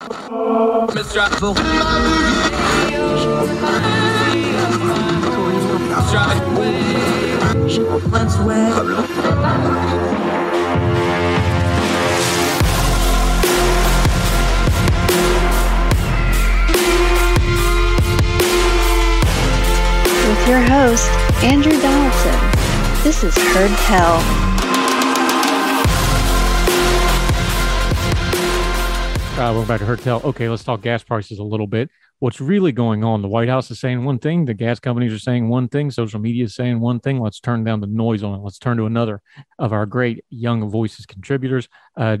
With your host, Andrew Donaldson, this is Herd Hell. Welcome back to Herd Hell. Okay, let's talk gas prices a little bit. What's really going on? The White House is saying one thing. The gas companies are saying one thing. Social media is saying one thing. Let's turn down the noise on it. Let's turn to another of our great Young Voices contributors,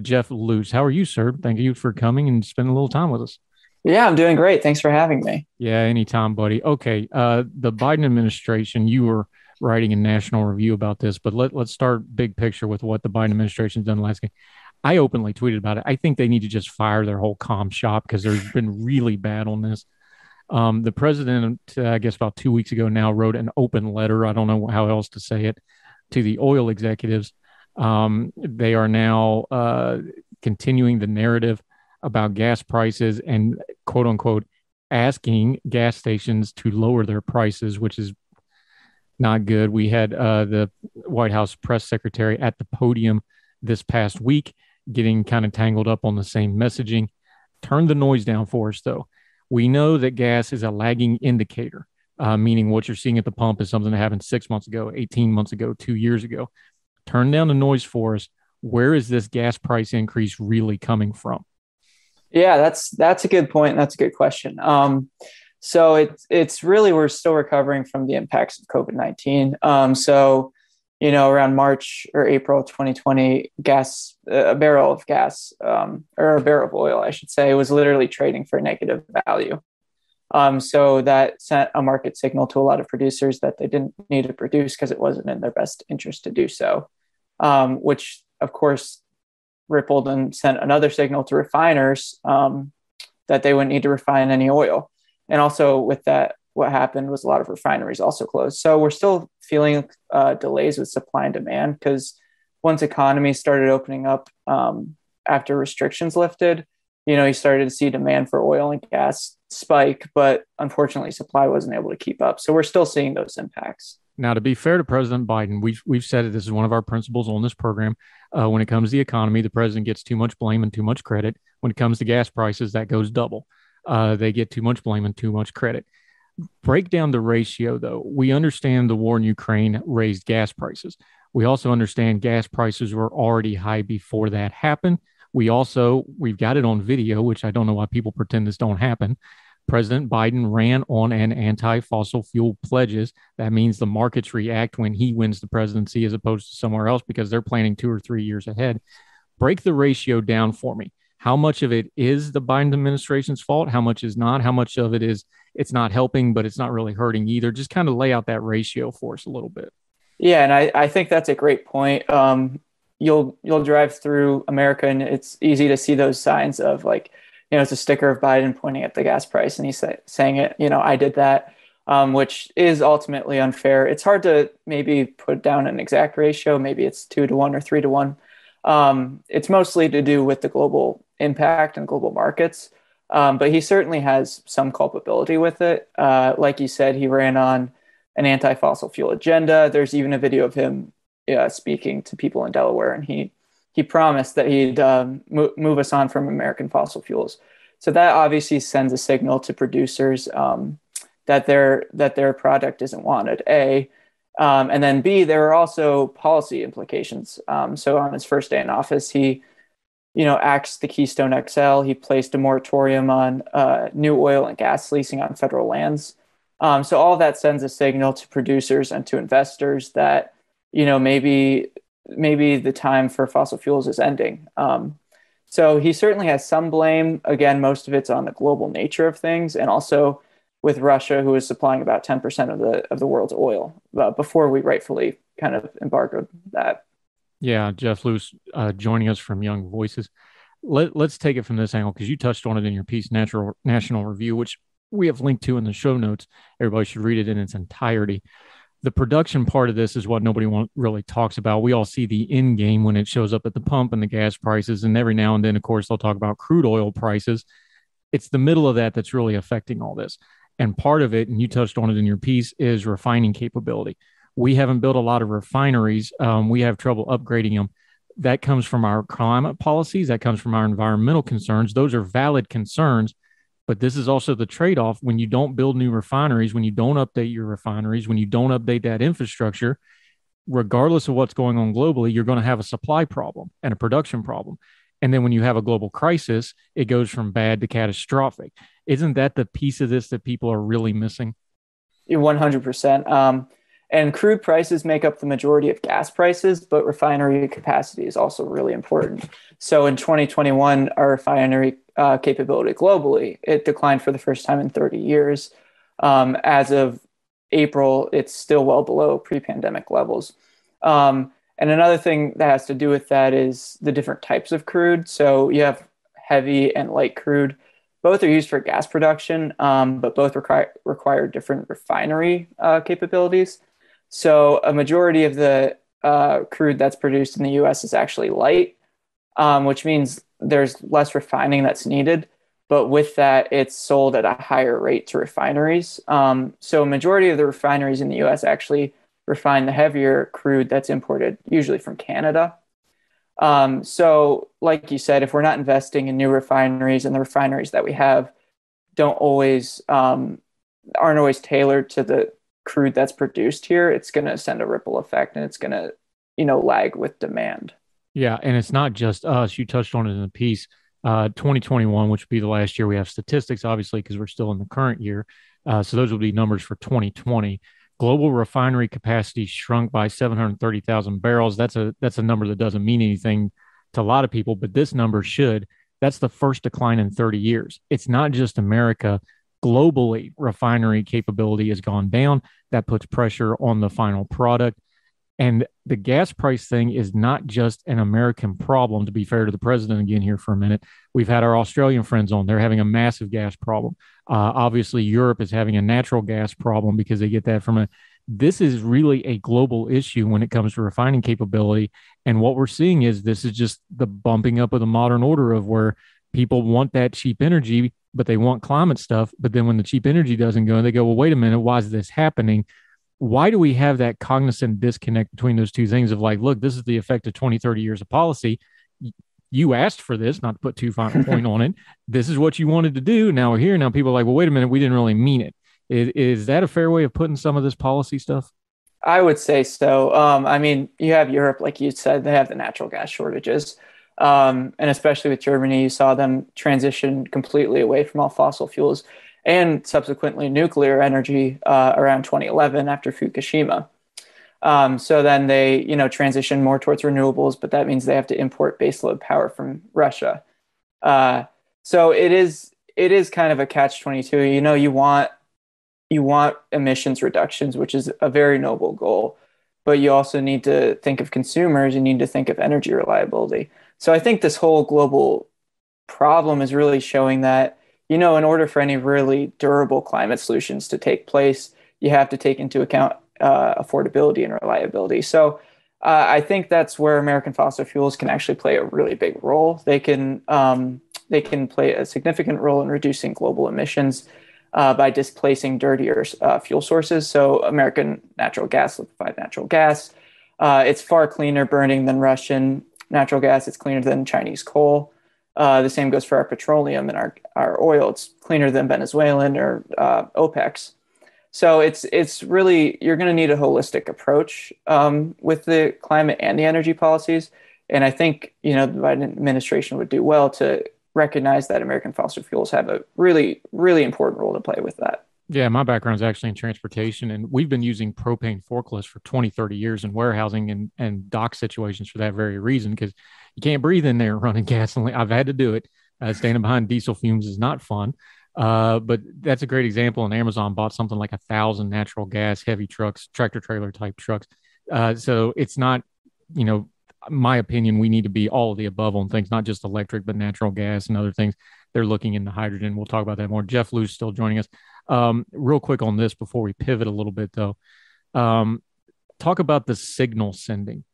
Jeff Luce. How are you, sir? Thank you for coming and spending a little time with us. Yeah, I'm doing great. Thanks for having me. Yeah, anytime, buddy. Okay, the Biden administration, you were writing in National Review about this, but let's start big picture with what the Biden administration's done last week. I openly tweeted about it. I think they need to just fire their whole comm shop because there's been really bad on this. The president, I guess about 2 weeks ago now, wrote an open letter. I don't know how else to say it, to the oil executives. They are now continuing the narrative about gas prices and, quote unquote, asking gas stations to lower their prices, which is not good. We had the White House press secretary at the podium this past week, getting kind of tangled up on the same messaging. Turn the noise down for us, though. We know that gas is a lagging indicator, meaning what you're seeing at the pump is something that happened 6 months ago, 18 months ago, 2 years ago. Turn down the noise for us. Where is this gas price increase really coming from? Yeah, that's a good point. That's a good question. So it's really, we're still recovering from the impacts of COVID-19. So you know, around March or April 2020, a barrel of oil, I should say, was literally trading for negative value. So that sent a market signal to a lot of producers that they didn't need to produce because it wasn't in their best interest to do so, which, of course, rippled and sent another signal to refiners that they wouldn't need to refine any oil. And also with that, what happened was a lot of refineries also closed. So we're still feeling delays with supply and demand because once economies started opening up after restrictions lifted, you know, you started to see demand for oil and gas spike, but unfortunately supply wasn't able to keep up. So we're still seeing those impacts. Now, to be fair to President Biden, we've said it, this is one of our principles on this program. When it comes to the economy, the president gets too much blame and too much credit. When it comes to gas prices, that goes double. They get too much blame and too much credit. Break down the ratio, though. We understand the war in Ukraine raised gas prices. We also understand gas prices were already high before that happened. We've got it on video, which I don't know why people pretend this don't happen. President Biden ran on an anti-fossil fuel pledges. That means the markets react when he wins the presidency as opposed to somewhere else because they're planning 2 or 3 years ahead. Break the ratio down for me. How much of it is the Biden administration's fault? How much is not? How much of it is it's not helping, but it's not really hurting either? Just kind of lay out that ratio for us a little bit. Yeah, and I think that's a great point. You'll drive through America, and it's easy to see those signs of, like, you know, it's a sticker of Biden pointing at the gas price, and he's saying it, you know, I did that, which is ultimately unfair. It's hard to maybe put down an exact ratio. Maybe it's 2 to 1 or 3 to 1. It's mostly to do with the global impact and global markets. But he certainly has some culpability with it. Like you said, he ran on an anti-fossil fuel agenda. There's even a video of him speaking to people in Delaware, and he he promised that he'd move us on from American fossil fuels. So that obviously sends a signal to producers that their product isn't wanted, A. And then B, there are also policy implications. So on his first day in office, he, axed the Keystone XL. He placed a moratorium on new oil and gas leasing on federal lands. So all that sends a signal to producers and to investors that, maybe the time for fossil fuels is ending. So he certainly has some blame. Again, most of it's on the global nature of things, and also with Russia, who is supplying about 10% of the world's oil before we rightfully kind of embargoed that. Yeah, Jeff Luce joining us from Young Voices. Let's take it from this angle, because you touched on it in your piece, National Review, which we have linked to in the show notes. Everybody should read it in its entirety. The production part of this is what nobody really talks about. We all see the end game when it shows up at the pump and the gas prices. And every now and then, of course, they'll talk about crude oil prices. It's the middle of that that's really affecting all this. And part of it, and you touched on it in your piece, is refining capability. We haven't built a lot of refineries. We have trouble upgrading them. That comes from our climate policies. That comes from our environmental concerns. Those are valid concerns. But this is also the trade-off when you don't build new refineries, when you don't update your refineries, when you don't update that infrastructure, regardless of what's going on globally, you're going to have a supply problem and a production problem. And then when you have a global crisis, it goes from bad to catastrophic. Isn't that the piece of this that people are really missing? 100%. And crude prices make up the majority of gas prices, but refinery capacity is also really important. So in 2021, our refinery capability globally, it declined for the first time in 30 years. As of April, it's still well below pre-pandemic levels. And another thing that has to do with that is the different types of crude. So you have heavy and light crude. Both are used for gas production, but both require different refinery capabilities. So a majority of the crude that's produced in the U.S. is actually light, which means there's less refining that's needed. But with that, it's sold at a higher rate to refineries. So a majority of the refineries in the U.S. actually refine the heavier crude that's imported, usually from Canada. So like you said, if we're not investing in new refineries, and the refineries that we have aren't always tailored to the crude that's produced here, it's going to send a ripple effect, and it's going to, lag with demand. Yeah. And it's not just us. You touched on it in the piece, 2021, which would be the last year we have statistics, obviously, because we're still in the current year. So those would be numbers for 2020. Global refinery capacity shrunk by 730,000 barrels. That's a number that doesn't mean anything to a lot of people, but this number should. That's the first decline in 30 years. It's not just America. Globally, refinery capability has gone down. That puts pressure on the final product. And the gas price thing is not just an American problem, to be fair to the president again here for a minute. We've had our Australian friends on. They're having a massive gas problem. Obviously, Europe is having a natural gas problem because they get that from this is really a global issue when it comes to refining capability. And what we're seeing is this is just the bumping up of the modern order of where people want that cheap energy, but they want climate stuff. But then when the cheap energy doesn't go, they go, well, wait a minute, why is this happening? Why do we have that cognizant disconnect between those two things of like, look, this is the effect of 20, 30 years of policy. You asked for this, not to put too fine a point on it. This is what you wanted to do. Now we're here. Now people are like, well, wait a minute, we didn't really mean it. Is that a fair way of putting some of this policy stuff? I would say so. You have Europe, like you said, they have the natural gas shortages. And especially with Germany, you saw them transition completely away from all fossil fuels and subsequently nuclear energy around 2011 after Fukushima. So then they, transition more towards renewables, but that means they have to import baseload power from Russia. So it is kind of a catch-22. You want emissions reductions, which is a very noble goal, but you also need to think of consumers. You need to think of energy reliability. So I think this whole global problem is really showing that, in order for any really durable climate solutions to take place, you have to take into account affordability and reliability. So I think that's where American fossil fuels can actually play a really big role. They can play a significant role in reducing global emissions by displacing dirtier fuel sources. So American natural gas, liquefied natural gas, it's far cleaner burning than Russian natural gas, it's cleaner than Chinese coal. The same goes for our petroleum and our oil. It's cleaner than Venezuelan or OPEC's. So it's really, you're going to need a holistic approach with the climate and the energy policies. And I think, you know, the Biden administration would do well to recognize that American fossil fuels have a really, really important role to play with that. Yeah, my background is actually in transportation, and we've been using propane forklifts for 20, 30 years in warehousing and dock situations for that very reason, because you can't breathe in there running gasoline. I've had to do it. Standing behind diesel fumes is not fun. But that's a great example. And Amazon bought something like 1,000 natural gas, heavy trucks, tractor trailer type trucks. So it's not, you know, my opinion, we need to be all of the above on things, not just electric, but natural gas and other things. They're looking into hydrogen. We'll talk about that more. Jeff Luce still joining us. Real quick on this before we pivot a little bit, though. Talk about the signal sending.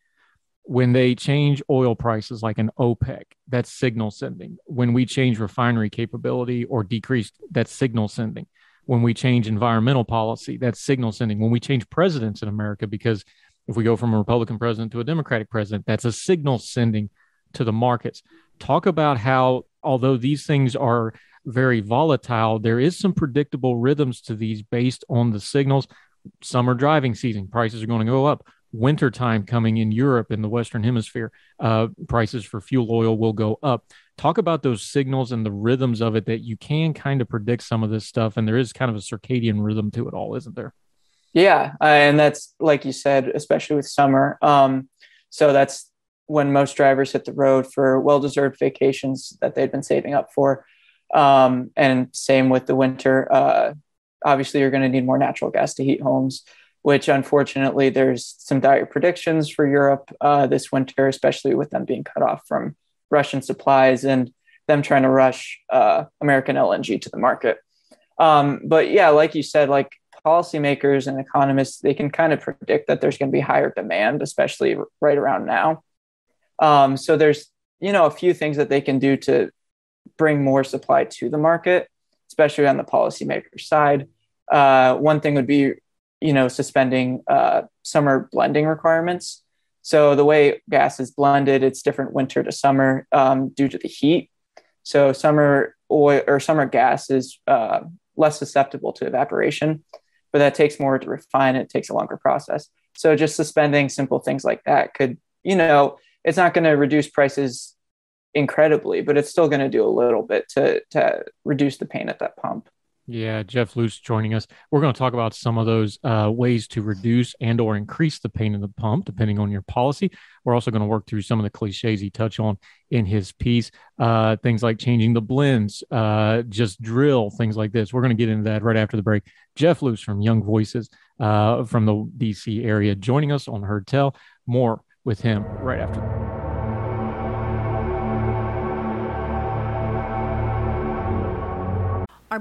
When they change oil prices like an OPEC, that's signal sending. When we change refinery capability or decrease, that's signal sending. When we change environmental policy, that's signal sending. When we change presidents in America, because if we go from a Republican president to a Democratic president, that's a signal sending to the markets. Talk about how, although these things are very volatile, there is some predictable rhythms to these based on the signals. Summer driving season, prices are going to go up. Wintertime coming in Europe and the Western Hemisphere, prices for fuel oil will go up. Talk about those signals and the rhythms of it that you can kind of predict some of this stuff. And there is kind of a circadian rhythm to it all, isn't there? Yeah. And that's, like you said, especially with summer. So that's when most drivers hit the road for well-deserved vacations that they've been saving up for. And same with the winter. Obviously, you're going to need more natural gas to heat homes, which unfortunately there's some dire predictions for Europe this winter, especially with them being cut off from Russian supplies and them trying to rush American LNG to the market. But yeah, like you said, like policymakers and economists, they can kind of predict that there's going to be higher demand, especially right around now. So there's, you know, a few things that they can do to bring more supply to the market, especially on the policymaker side. One thing would be, you know, suspending summer blending requirements. So the way gas is blended, it's different winter to summer due to the heat. So summer oil or summer gas is less susceptible to evaporation, but that takes more to refine. It takes a longer process. So just suspending simple things like that could, you know, it's not going to reduce prices incredibly, but it's still going to do a little bit to reduce the pain at that pump. Yeah, Jeff Luce joining us. We're going to talk about some of those ways to reduce and or increase the pain in the pump, depending on your policy. We're also going to work through some of the cliches he touched on in his piece, things like changing the blends, just drill, things like this. We're going to get into that right after the break. Jeff Luce from Young Voices from the DC area joining us on Herd Hell. More with him right after. Our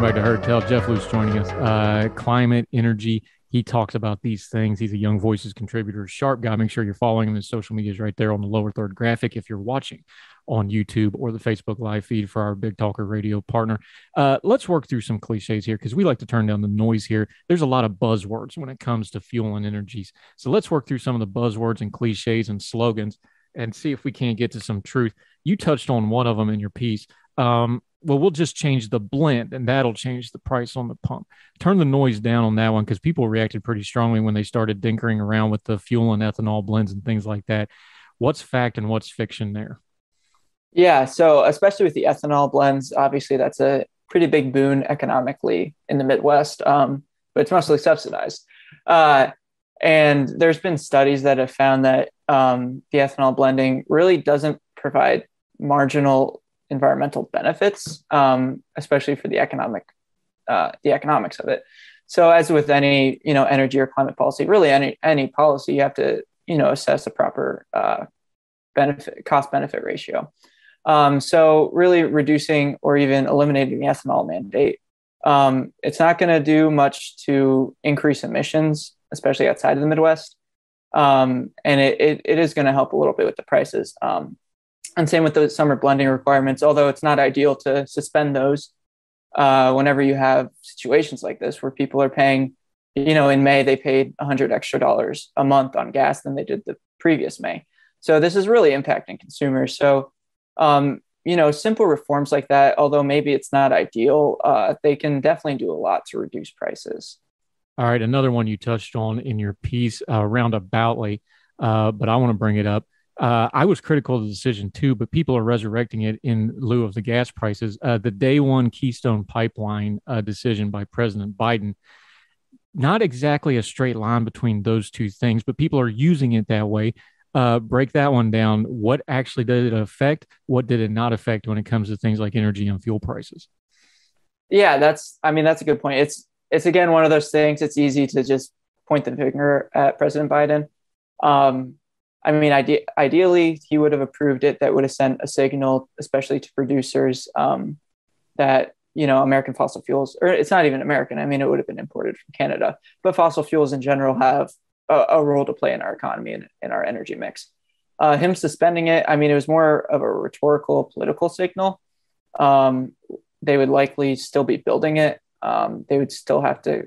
Back to Herd Hell. Jeff Luce joining us. Climate, energy. He talks about these things. He's a Young Voices contributor, sharp guy. Make sure you're following him. His social media is right there on the lower third graphic if you're watching on YouTube or the Facebook live feed for our Big Talker Radio partner. Let's work through some cliches here because we like to turn down the noise here. There's a lot of buzzwords when it comes to fuel and energies. So let's work through some of the buzzwords and cliches and slogans and see if we can't get to some truth. You touched on one of them in your piece. Well, we'll just change the blend and that'll change the price on the pump. Turn the noise down on that one because people reacted pretty strongly when they started dinkering around with the fuel and ethanol blends and things like that. What's fact and what's fiction there? Yeah, so especially with the ethanol blends, obviously that's a pretty big boon economically in the Midwest, but it's mostly subsidized. And there's been studies that have found that the ethanol blending really doesn't provide marginal environmental benefits, especially for the economics of it. So as with any, energy or climate policy, really any policy, you have to, assess a proper benefit, cost benefit ratio. So really reducing or even eliminating the ethanol mandate, it's not going to do much to increase emissions, especially outside of the Midwest. And it is going to help a little bit with the prices. And same with those summer blending requirements, although it's not ideal to suspend those whenever you have situations like this, where people are paying, in May, they paid $100 extra a month on gas than they did the previous May. So this is really impacting consumers. So, simple reforms like that, although maybe it's not ideal, they can definitely do a lot to reduce prices. All right. Another one you touched on in your piece roundaboutly, but I want to bring it up. I was critical of the decision too, but people are resurrecting it in lieu of the gas prices. The day one Keystone pipeline decision by President Biden, not exactly a straight line between those two things, but people are using it that way. Break that one down. What actually did it affect? What did it not affect when it comes to things like energy and fuel prices? Yeah, that's a good point. It's again, one of those things. It's easy to just point the finger at President Biden. Ideally, he would have approved it. That would have sent a signal, especially to producers, that, American fossil fuels, or it's not even American. It would have been imported from Canada, but fossil fuels in general have a role to play in our economy and in our energy mix. Him suspending it, it was more of a rhetorical political signal. They would likely still be building it. They would still have to,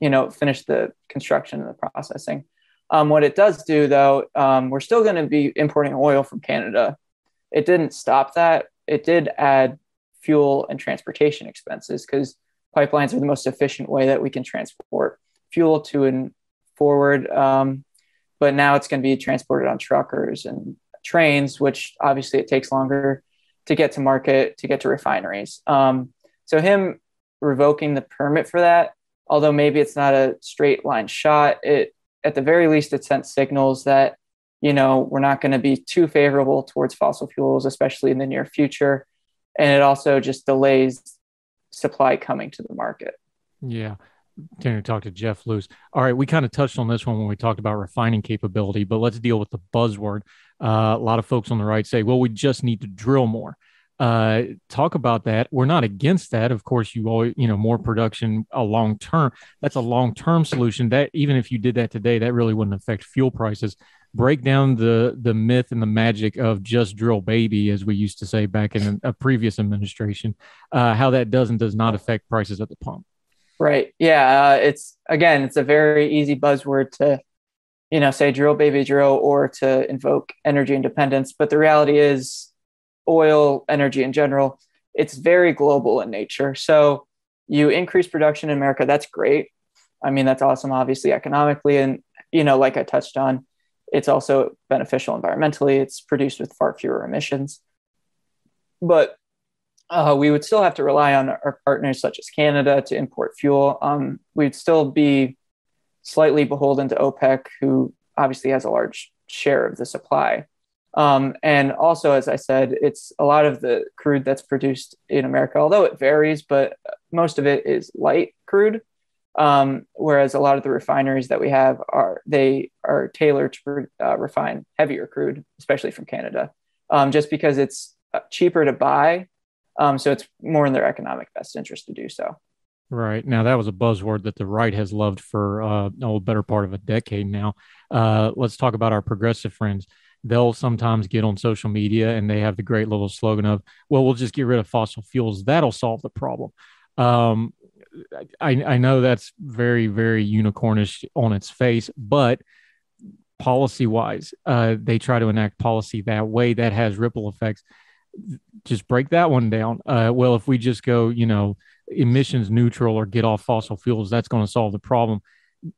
finish the construction and the processing. What it does do, though, we're still going to be importing oil from Canada. It didn't stop that. It did add fuel and transportation expenses because pipelines are the most efficient way that we can transport fuel to and forward. But now it's going to be transported on truckers and trains, which obviously it takes longer to get to market, to get to refineries. So him revoking the permit for that, although maybe it's not a straight line shot, at the very least, it sent signals that, we're not going to be too favorable towards fossil fuels, especially in the near future. And it also just delays supply coming to the market. Yeah. Continuing to talk to Jeff Luce. All right. We kind of touched on this one when we talked about refining capability, but let's deal with the buzzword. A lot of folks on the right say, well, we just need to drill more. Talk about that. We're not against that. Of course, you always, more production, a long-term, that's a long-term solution that even if you did that today, that really wouldn't affect fuel prices. Break down the myth and the magic of just drill baby, as we used to say back in a previous administration, how that does and does not affect prices at the pump. Right. Yeah. It's a very easy buzzword to, say drill baby drill or to invoke energy independence. But the reality is, oil, energy in general, it's very global in nature. So you increase production in America, that's great. That's awesome, obviously, economically. And, like I touched on, it's also beneficial environmentally. It's produced with far fewer emissions. But we would still have to rely on our partners such as Canada to import fuel. We'd still be slightly beholden to OPEC, who obviously has a large share of the supply. And also, as I said, it's a lot of the crude that's produced in America, although it varies, but most of it is light crude. Whereas a lot of the refineries that we have are tailored to refine heavier crude, especially from Canada, just because it's cheaper to buy. So it's more in their economic best interest to do so. Right. Now, that was a buzzword that the right has loved for better part of a decade now. Let's talk about our progressive friends. they'll sometimes get on social media and they have the great little slogan of, well, we'll just get rid of fossil fuels. That'll solve the problem. I know that's very, very unicornish on its face, but policy wise, they try to enact policy that way that has ripple effects. Just break that one down. Well, if we just go, emissions neutral or get off fossil fuels, that's going to solve the problem.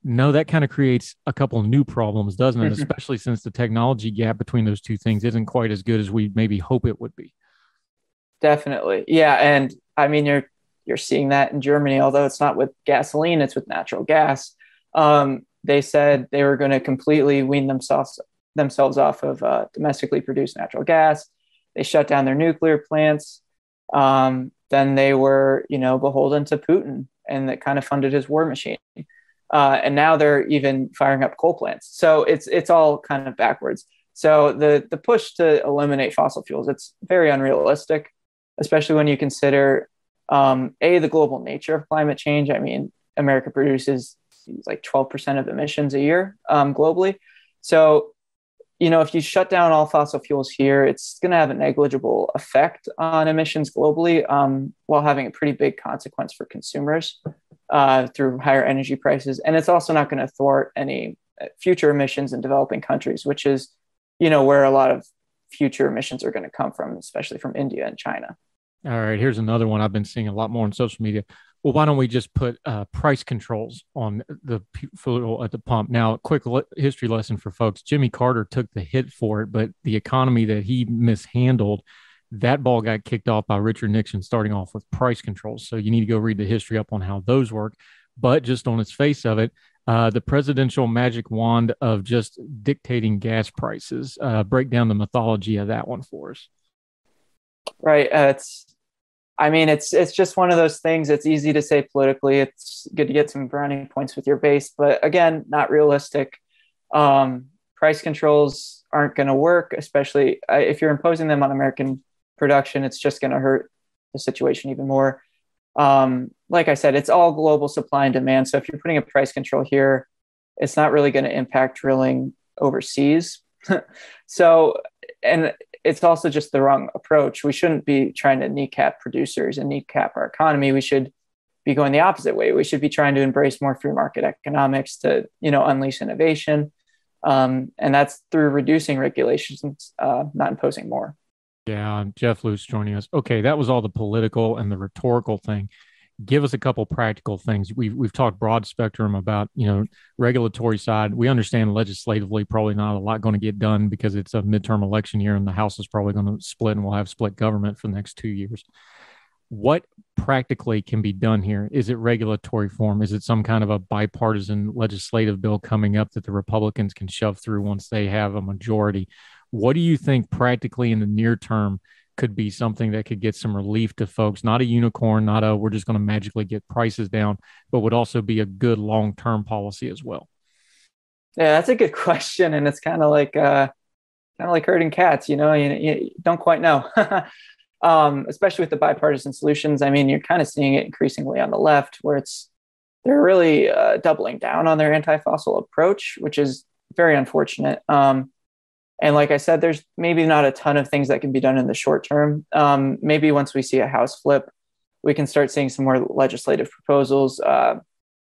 No, that kind of creates a couple of new problems, doesn't it? Especially since the technology gap between those two things isn't quite as good as we maybe hope it would be. Definitely. Yeah. And I mean, you're seeing that in Germany, although it's not with gasoline, it's with natural gas. They said they were going to completely wean themselves off of domestically produced natural gas. They shut down their nuclear plants. Then they were, beholden to Putin, and that kind of funded his war machine. And now they're even firing up coal plants. So it's all kind of backwards. So the push to eliminate fossil fuels, it's very unrealistic, especially when you consider the global nature of climate change. I mean, America produces like 12% of emissions a year globally. So, if you shut down all fossil fuels here, it's going to have a negligible effect on emissions globally, while having a pretty big consequence for consumers through higher energy prices. And it's also not going to thwart any future emissions in developing countries, which is, where a lot of future emissions are going to come from, especially from India and China. All right. Here's another one I've been seeing a lot more on social media. Well, why don't we just put price controls on the fuel at the pump? Now, a quick history lesson for folks. Jimmy Carter took the hit for it, but the economy that he mishandled, that ball got kicked off by Richard Nixon, starting off with price controls. So you need to go read the history up on how those work. But just on its face of it, the presidential magic wand of just dictating gas prices. Break down the mythology of that one for us. Right. It's just one of those things. It's easy to say politically. It's good to get some brownie points with your base, but again, not realistic. Price controls aren't going to work, especially if you're imposing them on American production. It's just going to hurt the situation even more. Like I said, it's all global supply and demand. So if you're putting a price control here, it's not really going to impact drilling overseas. It's also just the wrong approach. We shouldn't be trying to kneecap producers and kneecap our economy. We should be going the opposite way. We should be trying to embrace more free market economics to, unleash innovation. And that's through reducing regulations, not imposing more. Yeah. I'm Jeff Luce joining us. Okay. That was all the political and the rhetorical thing. Give us a couple practical things. We've talked broad spectrum about, regulatory side. We understand legislatively probably not a lot going to get done because it's a midterm election year and the House is probably going to split and we'll have split government for the next 2 years. What practically can be done here? Is it regulatory form? Is it some kind of a bipartisan legislative bill coming up that the Republicans can shove through once they have a majority? What do you think practically in the near term could be something that could get some relief to folks, not a unicorn, not a, we're just going to magically get prices down, but would also be a good long-term policy as well? Yeah, that's a good question. And it's kind of like herding cats, you don't quite know, especially with the bipartisan solutions. I mean, you're kind of seeing it increasingly on the left where they're really doubling down on their anti-fossil approach, which is very unfortunate. And like I said, there's maybe not a ton of things that can be done in the short term. Maybe once we see a House flip, we can start seeing some more legislative proposals,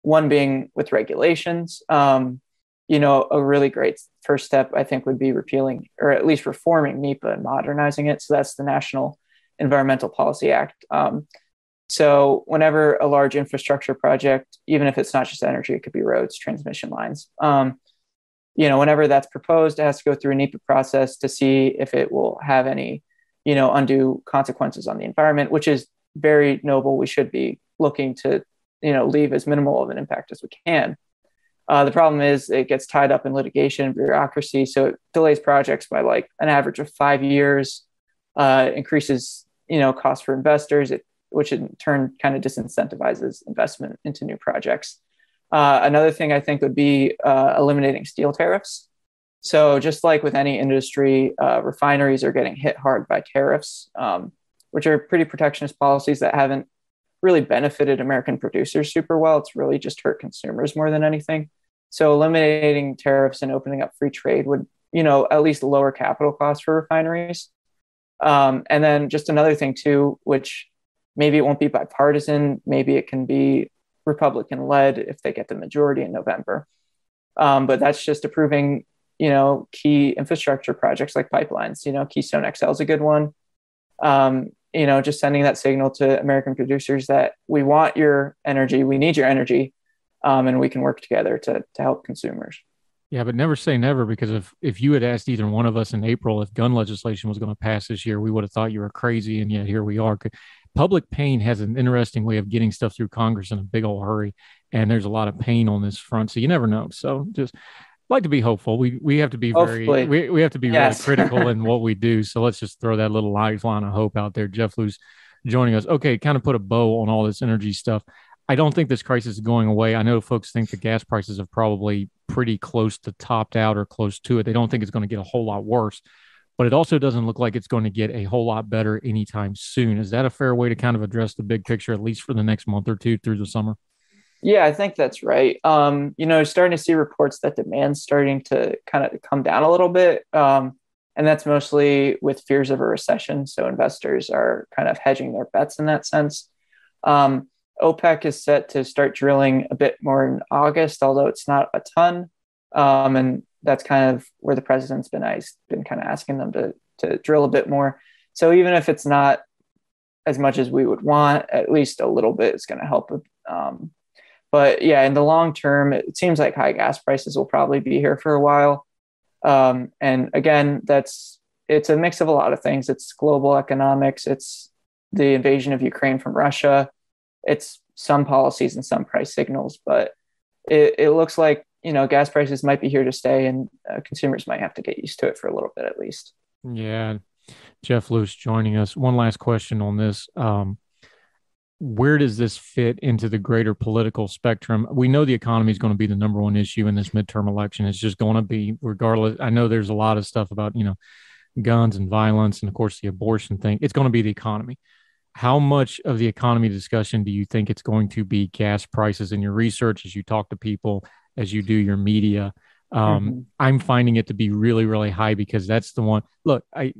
one being with regulations. A really great first step, I think, would be repealing or at least reforming NEPA and modernizing it. So that's the National Environmental Policy Act. So whenever a large infrastructure project, even if it's not just energy, it could be roads, transmission lines, whenever that's proposed, it has to go through a NEPA process to see if it will have any, undue consequences on the environment, which is very noble. We should be looking to, leave as minimal of an impact as we can. The problem is it gets tied up in litigation and bureaucracy. So it delays projects by like an average of 5 years, increases, cost for investors, which in turn kind of disincentivizes investment into new projects. Another thing I think would be eliminating steel tariffs. So just like with any industry, refineries are getting hit hard by tariffs, which are pretty protectionist policies that haven't really benefited American producers super well. It's really just hurt consumers more than anything. So eliminating tariffs and opening up free trade would you know, at least lower capital costs for refineries. And then just another thing too, which maybe it won't be bipartisan, maybe it can be Republican led if they get the majority in November. But that's just approving, you know, key infrastructure projects like pipelines. You know, Keystone XL is a good one. You know, just sending that signal to American producers that we want your energy, we need your energy, and we can work together to help consumers. Yeah, but never say never, because if you had asked either one of us in April if gun legislation was going to pass this year, we would have thought you were crazy, and yet here we are. Public pain has an interesting way of getting stuff through Congress in a big old hurry, and there's a lot of pain on this front, so you never know. So just like to be hopeful. We have to be very critical in what we do. So let's just throw that little lifeline of hope out there. Jeff Luce joining us. Okay, kind of put a bow on all this energy stuff. I don't think this crisis is going away. I know folks think the gas prices have probably pretty close to topped out or close to it. They don't think it's going to get a whole lot worse, but it also doesn't look like it's going to get a whole lot better anytime soon. Is that a fair way to kind of address the big picture, at least for the next month or two through the summer? Yeah, I think that's right. You know, starting to see reports that demand's starting to kind of come down a little bit. And that's mostly with fears of a recession. So investors are kind of hedging their bets in that sense. OPEC is set to start drilling a bit more in August, although it's not a ton. And that's kind of where the president's been kind of asking them to drill a bit more. So even if it's not as much as we would want, at least a little bit is going to help. But yeah, in the long term, it seems like high gas prices will probably be here for a while. And again, it's a mix of a lot of things. It's global economics. It's the invasion of Ukraine from Russia. It's some policies and some price signals, but it looks like, you know, gas prices might be here to stay, and consumers might have to get used to it for a little bit at least. Yeah. Jeff Luce joining us. One last question on this. Where does this fit into the greater political spectrum? We know the economy is going to be the number one issue in this midterm election. It's just going to be, regardless. I know there's a lot of stuff about, you know, guns and violence and, of course, the abortion thing. It's going to be the economy. How much of the economy discussion do you think it's going to be gas prices in your research, as you talk to people, as you do your media? I'm finding it to be really, really high, because that's the one. Look, I've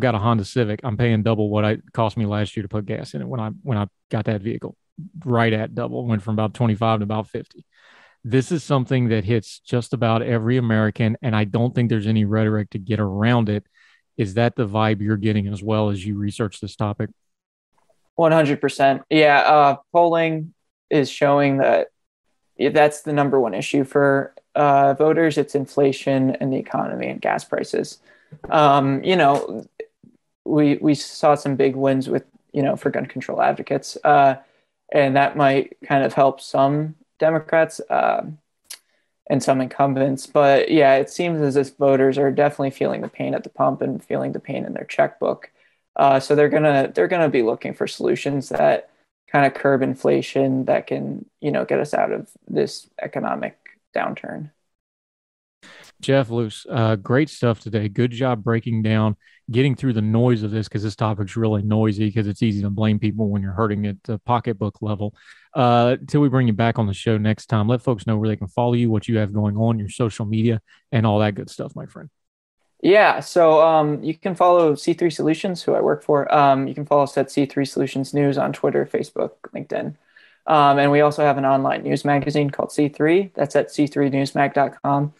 got a Honda Civic. I'm paying double what it cost me last year to put gas in it when I got that vehicle. Right at double. Went from about 25 to about 50. This is something that hits just about every American, and I don't think there's any rhetoric to get around it. Is that the vibe you're getting as well as you research this topic? 100%. Yeah. Polling is showing that that's the number one issue for voters. It's inflation and the economy and gas prices. You know, we saw some big wins with, you know, for gun control advocates, and that might kind of help some Democrats and some incumbents. But yeah, it seems as if voters are definitely feeling the pain at the pump and feeling the pain in their checkbook. So they're gonna be looking for solutions that kind of curb inflation, that can, you know, get us out of this economic downturn. Jeff Luce, great stuff today. Good job breaking down, getting through the noise of this, because this topic's really noisy, because it's easy to blame people when you're hurting at the pocketbook level. Till we bring you back on the show next time, let folks know where they can follow you, what you have going on, your social media, and all that good stuff, my friend. Yeah, so you can follow C3 Solutions, who I work for. You can follow us at C3 Solutions News on Twitter, Facebook, LinkedIn. And we also have an online news magazine called C3. That's at c3newsmag.com.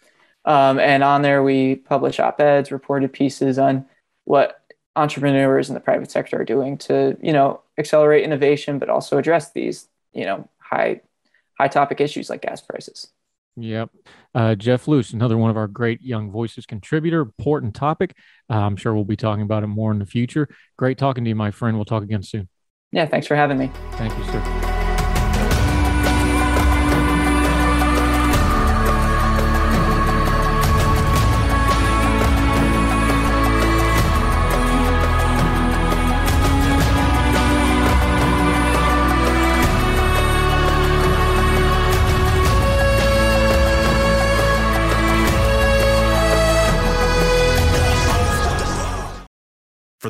And on there, we publish op-eds, reported pieces on what entrepreneurs in the private sector are doing to, you know, accelerate innovation, but also address these, you know, high topic issues like gas prices. Yep. Jeff Luce, another one of our great Young Voices contributor, important topic. I'm sure we'll be talking about it more in the future. Great talking to you, my friend. We'll talk again soon. Yeah, thanks for having me. Thank you, sir. For